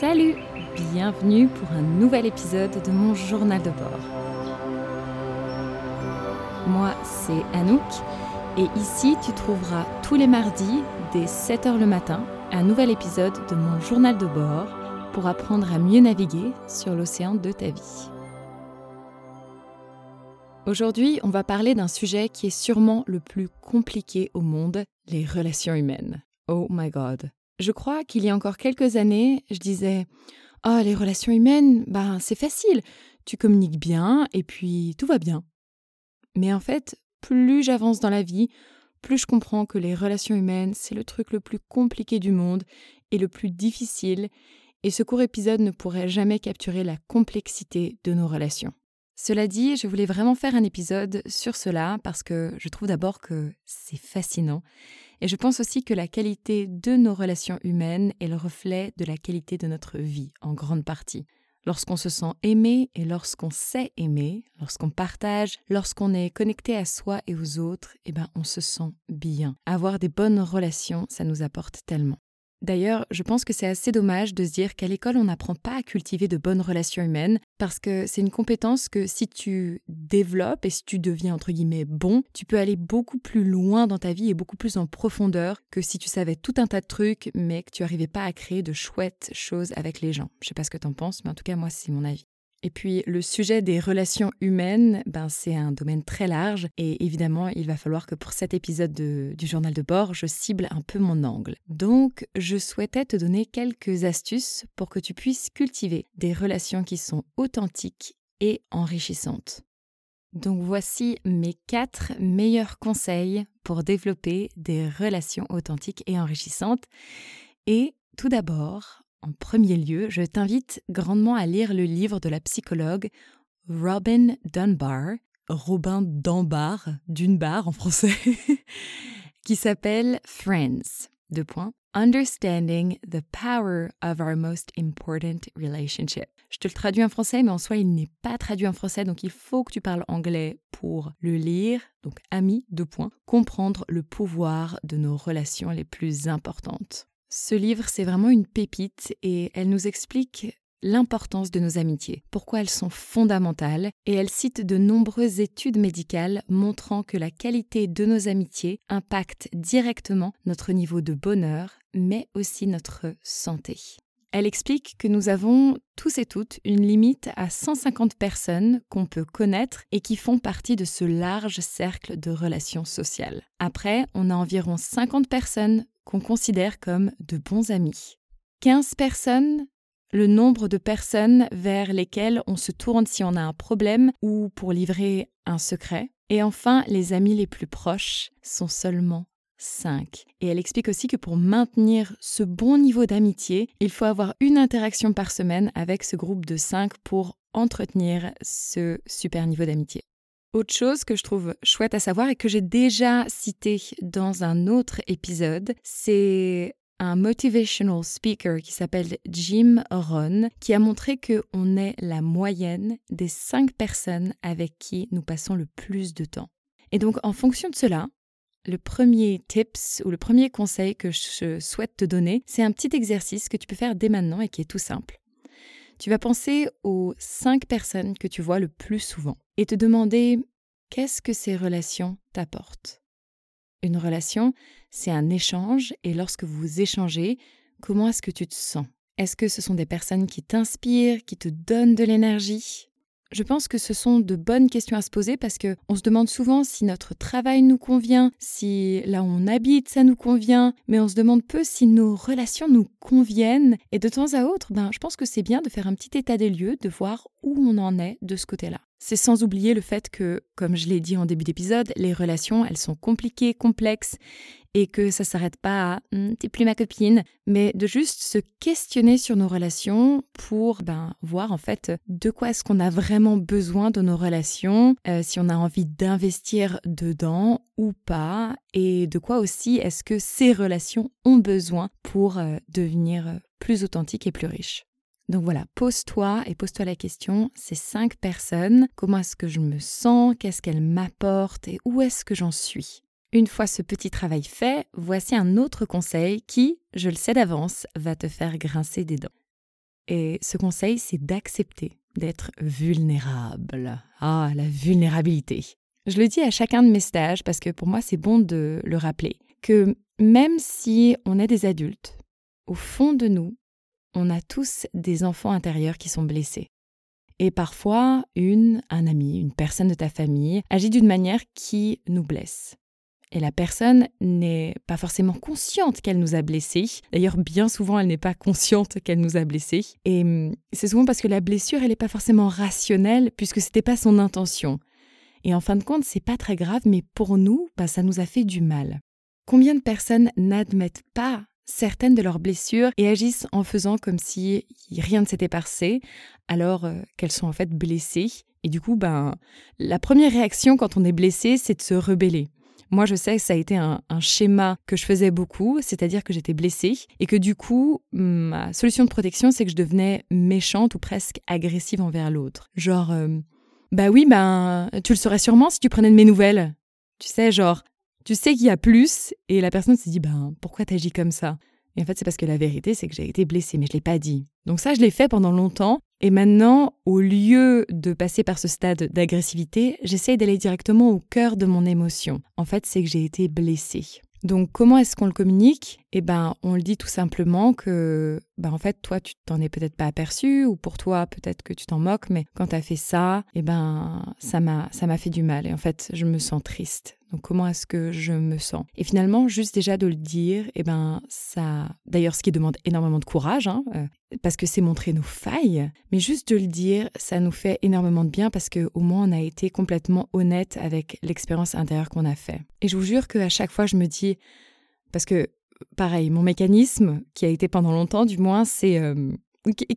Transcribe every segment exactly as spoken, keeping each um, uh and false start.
Salut, bienvenue pour un nouvel épisode de mon journal de bord. Moi, c'est Anouk et ici, tu trouveras tous les mardis, dès sept heures le matin, un nouvel épisode de mon journal de bord pour apprendre à mieux naviguer sur l'océan de ta vie. Aujourd'hui, on va parler d'un sujet qui est sûrement le plus compliqué au monde, les relations humaines. Oh my god. Je crois qu'il y a encore quelques années, je disais « Ah, les relations humaines, ben c'est facile, tu communiques bien et puis tout va bien. » Mais en fait, plus j'avance dans la vie, plus je comprends que les relations humaines, c'est le truc le plus compliqué du monde et le plus difficile, et ce court épisode ne pourrait jamais capturer la complexité de nos relations. Cela dit, je voulais vraiment faire un épisode sur cela parce que je trouve d'abord que c'est fascinant. Et je pense aussi que la qualité de nos relations humaines est le reflet de la qualité de notre vie, en grande partie. Lorsqu'on se sent aimé et lorsqu'on sait aimer, lorsqu'on partage, lorsqu'on est connecté à soi et aux autres, eh ben on se sent bien. Avoir des bonnes relations, ça nous apporte tellement. D'ailleurs, je pense que c'est assez dommage de se dire qu'à l'école, on n'apprend pas à cultiver de bonnes relations humaines parce que c'est une compétence que si tu développes et si tu deviens entre guillemets bon, tu peux aller beaucoup plus loin dans ta vie et beaucoup plus en profondeur que si tu savais tout un tas de trucs mais que tu n'arrivais pas à créer de chouettes choses avec les gens. Je sais pas ce que t'en penses, mais en tout cas, moi, c'est mon avis. Et puis, le sujet des relations humaines, ben, c'est un domaine très large et évidemment, il va falloir que pour cet épisode de, du journal de bord, je cible un peu mon angle. Donc, je souhaitais te donner quelques astuces pour que tu puisses cultiver des relations qui sont authentiques et enrichissantes. Donc, voici mes quatre meilleurs conseils pour développer des relations authentiques et enrichissantes. Et tout d'abord, en premier lieu, je t'invite grandement à lire le livre de la psychologue Robin Dunbar, Robin Dunbar, Dunbar en français, qui s'appelle Friends, deux points, Understanding the Power of Our Most Important Relationship. Je te le traduis en français, mais en soi, il n'est pas traduit en français, donc il faut que tu parles anglais pour le lire. Donc, amis, deux points, comprendre le pouvoir de nos relations les plus importantes. Ce livre, c'est vraiment une pépite et elle nous explique l'importance de nos amitiés, pourquoi elles sont fondamentales et elle cite de nombreuses études médicales montrant que la qualité de nos amitiés impacte directement notre niveau de bonheur, mais aussi notre santé. Elle explique que nous avons tous et toutes une limite à cent cinquante personnes qu'on peut connaître et qui font partie de ce large cercle de relations sociales. Après, on a environ cinquante personnes qu'on considère comme de bons amis. quinze personnes, le nombre de personnes vers lesquelles on se tourne si on a un problème ou pour livrer un secret. Et enfin, les amis les plus proches sont seulement cinq. Et elle explique aussi que pour maintenir ce bon niveau d'amitié, il faut avoir une interaction par semaine avec ce groupe de cinq pour entretenir ce super niveau d'amitié. Autre chose que je trouve chouette à savoir et que j'ai déjà cité dans un autre épisode, c'est un motivational speaker qui s'appelle Jim Rohn qui a montré qu'on est la moyenne des cinq personnes avec qui nous passons le plus de temps. Et donc, en fonction de cela, le premier tips ou le premier conseil que je souhaite te donner, c'est un petit exercice que tu peux faire dès maintenant et qui est tout simple. Tu vas penser aux cinq personnes que tu vois le plus souvent et te demander qu'est-ce que ces relations t'apportent. Une relation, c'est un échange et lorsque vous échangez, comment est-ce que tu te sens? Est-ce que ce sont des personnes qui t'inspirent, qui te donnent de l'énergie? Je pense que ce sont de bonnes questions à se poser parce qu'on se demande souvent si notre travail nous convient, si là où on habite ça nous convient, mais on se demande peu si nos relations nous conviennent. Et de temps à autre, ben, je pense que c'est bien de faire un petit état des lieux, de voir où on en est de ce côté-là. C'est sans oublier le fait que, comme je l'ai dit en début d'épisode, les relations, elles sont compliquées, complexes et que ça ne s'arrête pas à « t'es plus ma copine », mais de juste se questionner sur nos relations pour ben, voir en fait de quoi est-ce qu'on a vraiment besoin de nos relations, euh, si on a envie d'investir dedans ou pas et de quoi aussi est-ce que ces relations ont besoin pour euh, devenir plus authentiques et plus riches. Donc voilà, pose-toi et pose-toi la question, ces cinq personnes, comment est-ce que je me sens, qu'est-ce qu'elles m'apportent et où est-ce que j'en suis? Une fois ce petit travail fait, voici un autre conseil qui, je le sais d'avance, va te faire grincer des dents. Et ce conseil, c'est d'accepter d'être vulnérable. Ah, la vulnérabilité. Je le dis à chacun de mes stages parce que pour moi, c'est bon de le rappeler, que même si on est des adultes, au fond de nous, on a tous des enfants intérieurs qui sont blessés. Et parfois, une, un ami, une personne de ta famille agit d'une manière qui nous blesse. Et la personne n'est pas forcément consciente qu'elle nous a blessés. D'ailleurs, bien souvent, elle n'est pas consciente qu'elle nous a blessés. Et c'est souvent parce que la blessure, elle n'est pas forcément rationnelle, puisque ce n'était pas son intention. Et en fin de compte, c'est pas très grave, mais pour nous, bah, ça nous a fait du mal. Combien de personnes n'admettent pas certaines de leurs blessures et agissent en faisant comme si rien ne s'était passé, alors qu'elles sont en fait blessées. Et du coup, ben, la première réaction quand on est blessé, c'est de se rebeller. Moi, je sais que ça a été un, un schéma que je faisais beaucoup, c'est-à-dire que j'étais blessée et que du coup, ma solution de protection, c'est que je devenais méchante ou presque agressive envers l'autre. Genre, euh, bah oui, ben, tu le saurais sûrement si tu prenais de mes nouvelles. Tu sais, genre... Tu sais qu'il y a plus, et la personne se dit « Ben, pourquoi t'agis comme ça ?» Et en fait, c'est parce que la vérité, c'est que j'ai été blessée, mais je ne l'ai pas dit. Donc ça, je l'ai fait pendant longtemps. Et maintenant, au lieu de passer par ce stade d'agressivité, j'essaye d'aller directement au cœur de mon émotion. En fait, c'est que j'ai été blessée. Donc, comment est-ce qu'on le communique ? Eh ben, on le dit tout simplement que, ben, en fait, toi, tu t'en es peut-être pas aperçu, ou pour toi, peut-être que tu t'en moques, mais quand t'as fait ça, eh ben, ça m'a, ça m'a fait du mal. Et en fait, je me sens triste. Donc, comment est-ce que je me sens ? Et finalement, juste déjà de le dire, eh ben, ça... D'ailleurs, ce qui demande énormément de courage, hein, parce que c'est montrer nos failles, mais juste de le dire, ça nous fait énormément de bien parce qu'au moins, on a été complètement honnête avec l'expérience intérieure qu'on a fait. Et je vous jure qu'à chaque fois, je me dis... Parce que, pareil, mon mécanisme, qui a été pendant longtemps, du moins, c'est... Euh,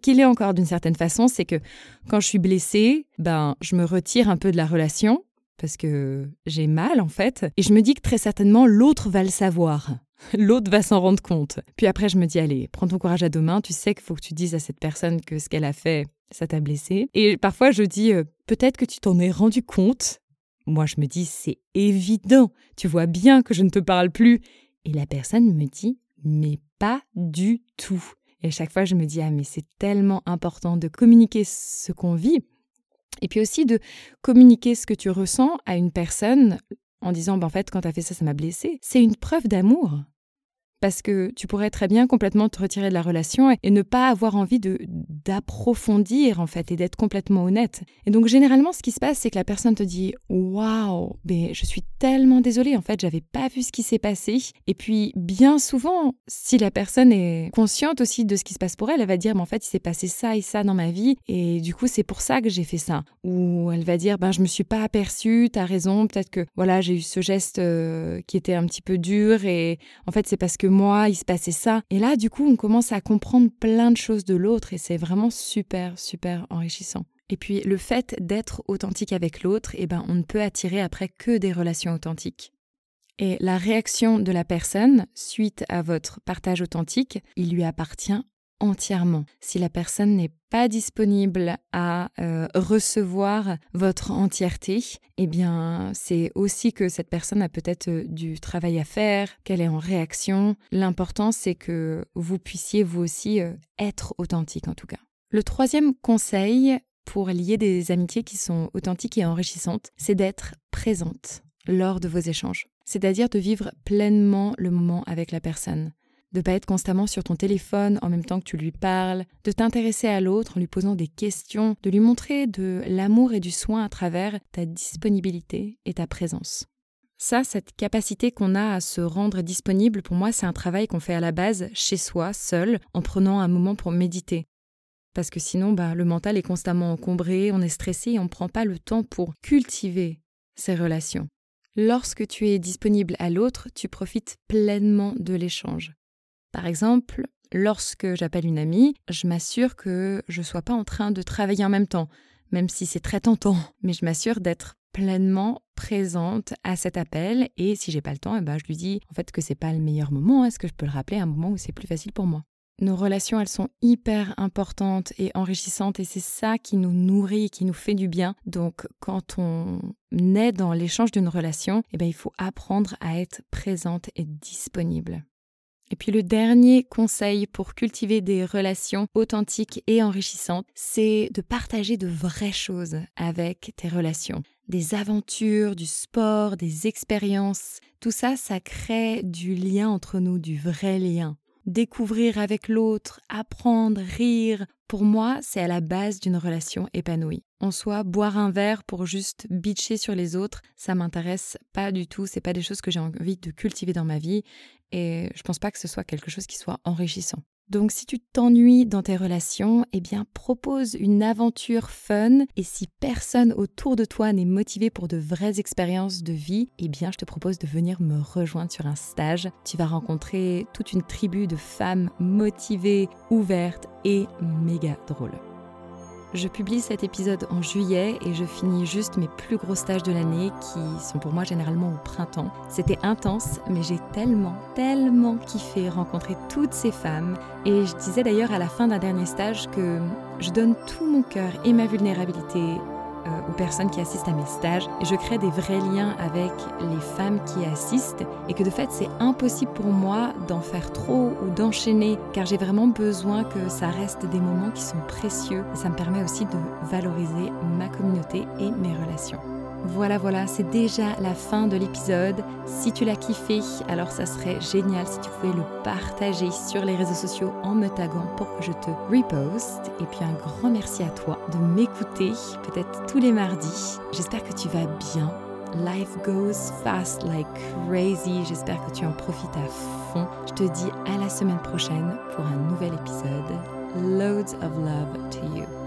qu'il est encore d'une certaine façon, c'est que quand je suis blessée, ben, je me retire un peu de la relation, parce que j'ai mal, en fait. Et je me dis que très certainement, l'autre va le savoir. L'autre va s'en rendre compte. Puis après, je me dis, allez, prends ton courage à deux mains. Tu sais qu'il faut que tu dises à cette personne que ce qu'elle a fait, ça t'a blessée. Et parfois, je dis, euh, peut-être que tu t'en es rendu compte. Moi, je me dis, c'est évident. Tu vois bien que je ne te parle plus. Et la personne me dit, mais pas du tout. Et à chaque fois, je me dis, ah, mais c'est tellement important de communiquer ce qu'on vit. Et puis aussi de communiquer ce que tu ressens à une personne en disant, bah, en fait, quand t'as fait ça, ça m'a blessée. C'est une preuve d'amour. Parce que tu pourrais très bien complètement te retirer de la relation et ne pas avoir envie de, d'approfondir, en fait, et d'être complètement honnête. Et donc, généralement, ce qui se passe, c'est que la personne te dit « Waouh, mais je suis tellement désolée, en fait, j'avais pas vu ce qui s'est passé. » Et puis, bien souvent, si la personne est consciente aussi de ce qui se passe pour elle, elle va dire « Mais en fait, il s'est passé ça et ça dans ma vie, et du coup, c'est pour ça que j'ai fait ça. » Ou elle va dire « Ben, je me suis pas aperçue, t'as raison, peut-être que, voilà, j'ai eu ce geste euh, qui était un petit peu dur, et en fait, c'est parce que moi, il se passait ça. » Et là, du coup, on commence à comprendre plein de choses de l'autre et c'est vraiment super, super enrichissant. Et puis, le fait d'être authentique avec l'autre, eh ben, on ne peut attirer après que des relations authentiques. Et la réaction de la personne suite à votre partage authentique, il lui appartient entièrement. Si la personne n'est pas disponible à euh, recevoir votre entièreté, eh bien, c'est aussi que cette personne a peut-être du travail à faire, qu'elle est en réaction. L'important, c'est que vous puissiez vous aussi euh, être authentique, en tout cas. Le troisième conseil pour lier des amitiés qui sont authentiques et enrichissantes, c'est d'être présente lors de vos échanges. C'est-à-dire de vivre pleinement le moment avec la personne. De ne pas être constamment sur ton téléphone en même temps que tu lui parles, de t'intéresser à l'autre en lui posant des questions, de lui montrer de l'amour et du soin à travers ta disponibilité et ta présence. Ça, cette capacité qu'on a à se rendre disponible, pour moi, c'est un travail qu'on fait à la base chez soi, seul, en prenant un moment pour méditer. Parce que sinon, bah, le mental est constamment encombré, on est stressé et on ne prend pas le temps pour cultiver ces relations. Lorsque tu es disponible à l'autre, tu profites pleinement de l'échange. Par exemple, lorsque j'appelle une amie, je m'assure que je ne sois pas en train de travailler en même temps, même si c'est très tentant. Mais je m'assure d'être pleinement présente à cet appel et si je n'ai pas le temps, eh ben, je lui dis en fait que ce n'est pas le meilleur moment. Est-ce que je peux le rappeler à un moment où c'est plus facile pour moi ? Nos relations, elles sont hyper importantes et enrichissantes et c'est ça qui nous nourrit, qui nous fait du bien. Donc, quand on est dans l'échange d'une relation, eh ben, il faut apprendre à être présente et disponible. Et puis le dernier conseil pour cultiver des relations authentiques et enrichissantes, c'est de partager de vraies choses avec tes relations. Des aventures, du sport, des expériences, tout ça, ça crée du lien entre nous, du vrai lien. Découvrir avec l'autre, apprendre, rire, pour moi, c'est à la base d'une relation épanouie. En soi, boire un verre pour juste bitcher sur les autres, ça m'intéresse pas du tout, c'est pas des choses que j'ai envie de cultiver dans ma vie et je pense pas que ce soit quelque chose qui soit enrichissant. Donc si tu t'ennuies dans tes relations, eh bien propose une aventure fun et si personne autour de toi n'est motivé pour de vraies expériences de vie, eh bien je te propose de venir me rejoindre sur un stage. Tu vas rencontrer toute une tribu de femmes motivées, ouvertes et méga drôles. Je publie cet épisode en juillet et je finis juste mes plus gros stages de l'année qui sont pour moi généralement au printemps. C'était intense, mais j'ai tellement, tellement kiffé rencontrer toutes ces femmes. Et je disais d'ailleurs à la fin d'un dernier stage que je donne tout mon cœur et ma vulnérabilité aux personnes qui assistent à mes stages. Je crée des vrais liens avec les femmes qui assistent et que de fait, c'est impossible pour moi d'en faire trop ou d'enchaîner car j'ai vraiment besoin que ça reste des moments qui sont précieux et ça me permet aussi de valoriser ma communauté et mes relations. Voilà, voilà, c'est déjà la fin de l'épisode. Si tu l'as kiffé, alors ça serait génial si tu pouvais le partager sur les réseaux sociaux en me taguant pour que je te reposte. Et puis un grand merci à toi de m'écouter, peut-être tous les mardis. J'espère que tu vas bien. Life goes fast like crazy. J'espère que tu en profites à fond. Je te dis à la semaine prochaine pour un nouvel épisode. Loads of love to you.